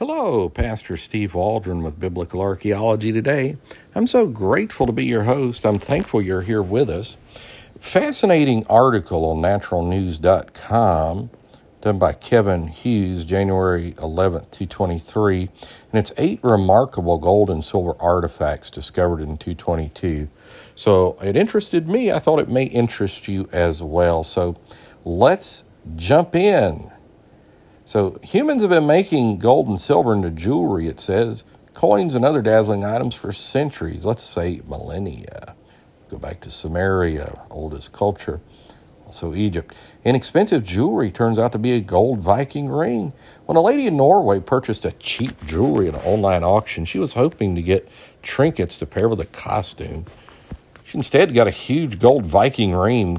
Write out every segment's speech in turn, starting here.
Hello, Pastor Steve Waldron with Biblical Archaeology Today. I'm so grateful to be your host. I'm thankful you're here with us. Fascinating article on naturalnews.com done by Kevin Hughes, January 11, 223, and it's 8 remarkable gold and silver artifacts discovered in 222. So it interested me. I thought it may interest you as well. So let's jump in. So humans have been making gold and silver into jewelry, it says, coins and other dazzling items for centuries, let's say millennia. Go back to Sumeria, oldest culture, also Egypt. Inexpensive jewelry turns out to be a gold Viking ring. When a lady in Norway purchased a cheap jewelry at an online auction, she was hoping to get trinkets to pair with a costume. She instead got a huge gold Viking ring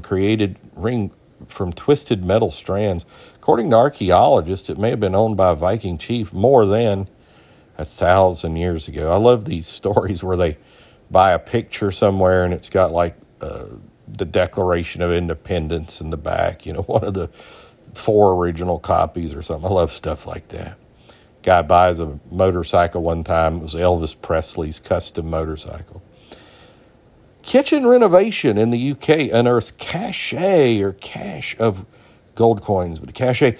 from twisted metal strands. According to archaeologists, it may have been owned by a Viking chief more than 1,000 years ago. I love these stories where they buy a picture somewhere and it's got like the Declaration of Independence in the back, one of the 4 original copies or something. I love stuff like that. Guy buys a motorcycle one time. It was Elvis Presley's custom motorcycle. Kitchen renovation in the UK unearths cache of gold coins. But a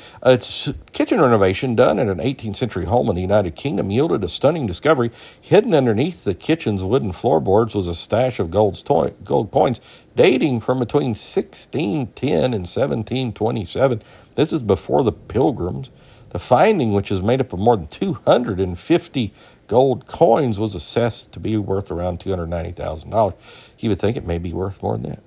kitchen renovation done in an 18th century home in the United Kingdom yielded a stunning discovery. Hidden underneath the kitchen's wooden floorboards was a stash of gold coins dating from between 1610 and 1727. This is before the Pilgrims. The finding, which is made up of more than 250 gold coins, was assessed to be worth around $290,000. You would think it may be worth more than that.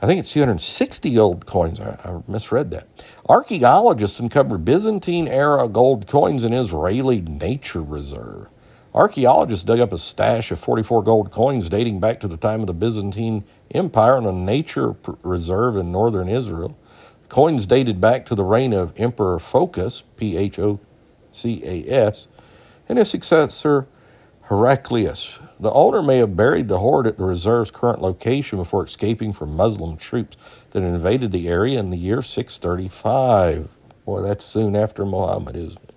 I think it's 260 gold coins. I misread that. Archaeologists uncovered Byzantine-era gold coins in Israeli nature reserve. Archaeologists dug up a stash of 44 gold coins dating back to the time of the Byzantine Empire in a nature reserve in northern Israel. The coins dated back to the reign of Emperor Phocas, P-H-O-C-A-S, and his successor, Heraclius. The owner may have buried the hoard at the reserve's current location before escaping from Muslim troops that invaded the area in the year 635. Boy, that's soon after Muhammad, isn't it?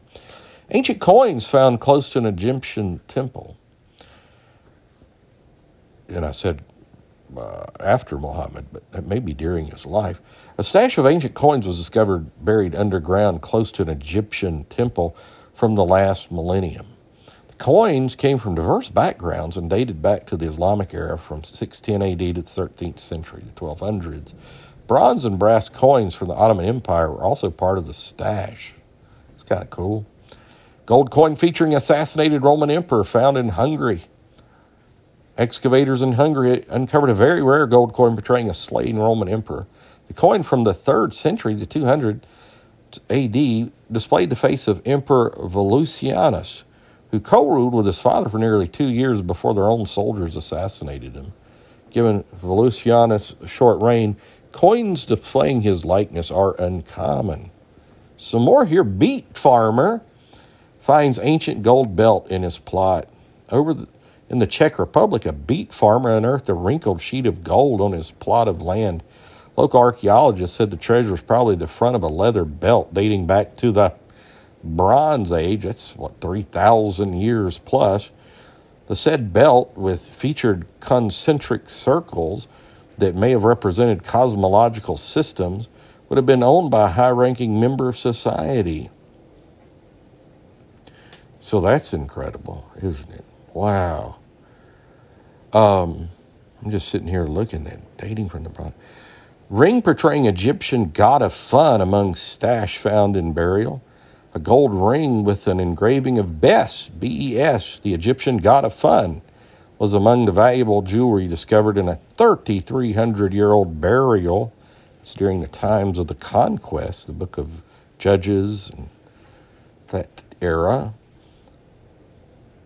Ancient coins found close to an Egyptian temple. And I said after Muhammad, but it may be during his life. A stash of ancient coins was discovered buried underground close to an Egyptian temple from the last millennium. The coins came from diverse backgrounds and dated back to the Islamic era from 610 AD to the 13th century, the 1200s. Bronze and brass coins from the Ottoman Empire were also part of the stash. It's kind of cool. Gold coin featuring assassinated Roman emperor found in Hungary. Excavators in Hungary uncovered a very rare gold coin portraying a slain Roman emperor. The coin from the 3rd century, the 200 AD, displayed the face of Emperor Volusianus, who co-ruled with his father for nearly 2 years before their own soldiers assassinated him. Given Volusianus' short reign, coins displaying his likeness are uncommon. Some more here. Beet farmer finds ancient gold belt in his plot. In the Czech Republic, a beet farmer unearthed a wrinkled sheet of gold on his plot of land. Local archaeologists said the treasure is probably the front of a leather belt dating back to the Bronze Age. That's, 3,000 years plus. The said belt, with featured concentric circles that may have represented cosmological systems, would have been owned by a high-ranking member of society. So that's incredible, isn't it? Wow. I'm just sitting here looking at dating from the Bronze Age. Ring portraying Egyptian god of fun among stash found in burial. A gold ring with an engraving of Bes, B-E-S, the Egyptian god of fun, was among the valuable jewelry discovered in a 3,300-year-old burial. It's during the times of the conquest, the Book of Judges, and that era.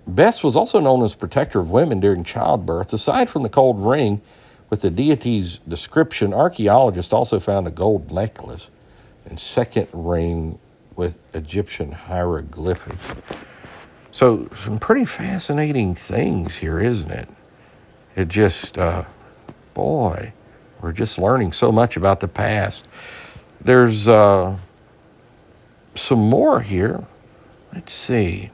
Bes was also known as protector of women during childbirth. Aside from the gold ring, with the deity's description, archaeologists also found a gold necklace and second ring with Egyptian hieroglyphics. So some pretty fascinating things here, isn't it? It just, boy, we're just learning so much about the past. There's some more here. Let's see.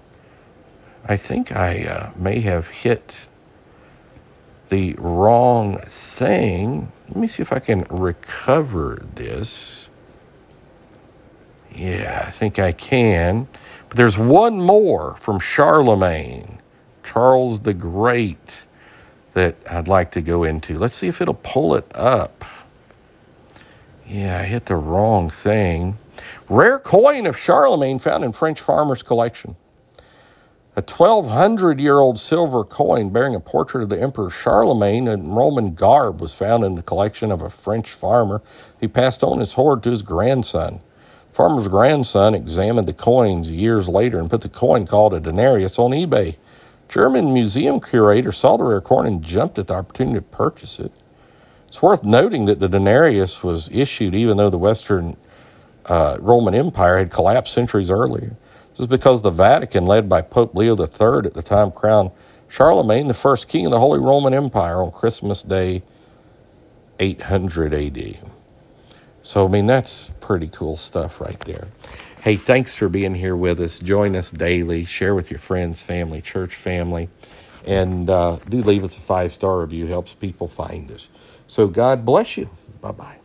I think I may have hit the wrong thing. Let me see if I can recover this. Yeah, I think I can. But there's one more from Charlemagne, Charles the Great, that I'd like to go into. Let's see if it'll pull it up. Yeah, I hit the wrong thing. Rare coin of Charlemagne found in French farmer's collection. A 1,200-year-old silver coin bearing a portrait of the Emperor Charlemagne in Roman garb was found in the collection of a French farmer. He passed on his hoard to his grandson. The farmer's grandson examined the coins years later and put the coin called a denarius on eBay. German museum curator saw the rare coin and jumped at the opportunity to purchase it. It's worth noting that the denarius was issued even though the Western Roman Empire had collapsed centuries earlier. This is because the Vatican, led by Pope Leo III at the time, crowned Charlemagne the first king of the Holy Roman Empire on Christmas Day, 800 AD. So, I mean, that's pretty cool stuff right there. Hey, thanks for being here with us. Join us daily. Share with your friends, family, church family. And do leave us a 5-star review. Helps people find us. So God bless you. Bye-bye.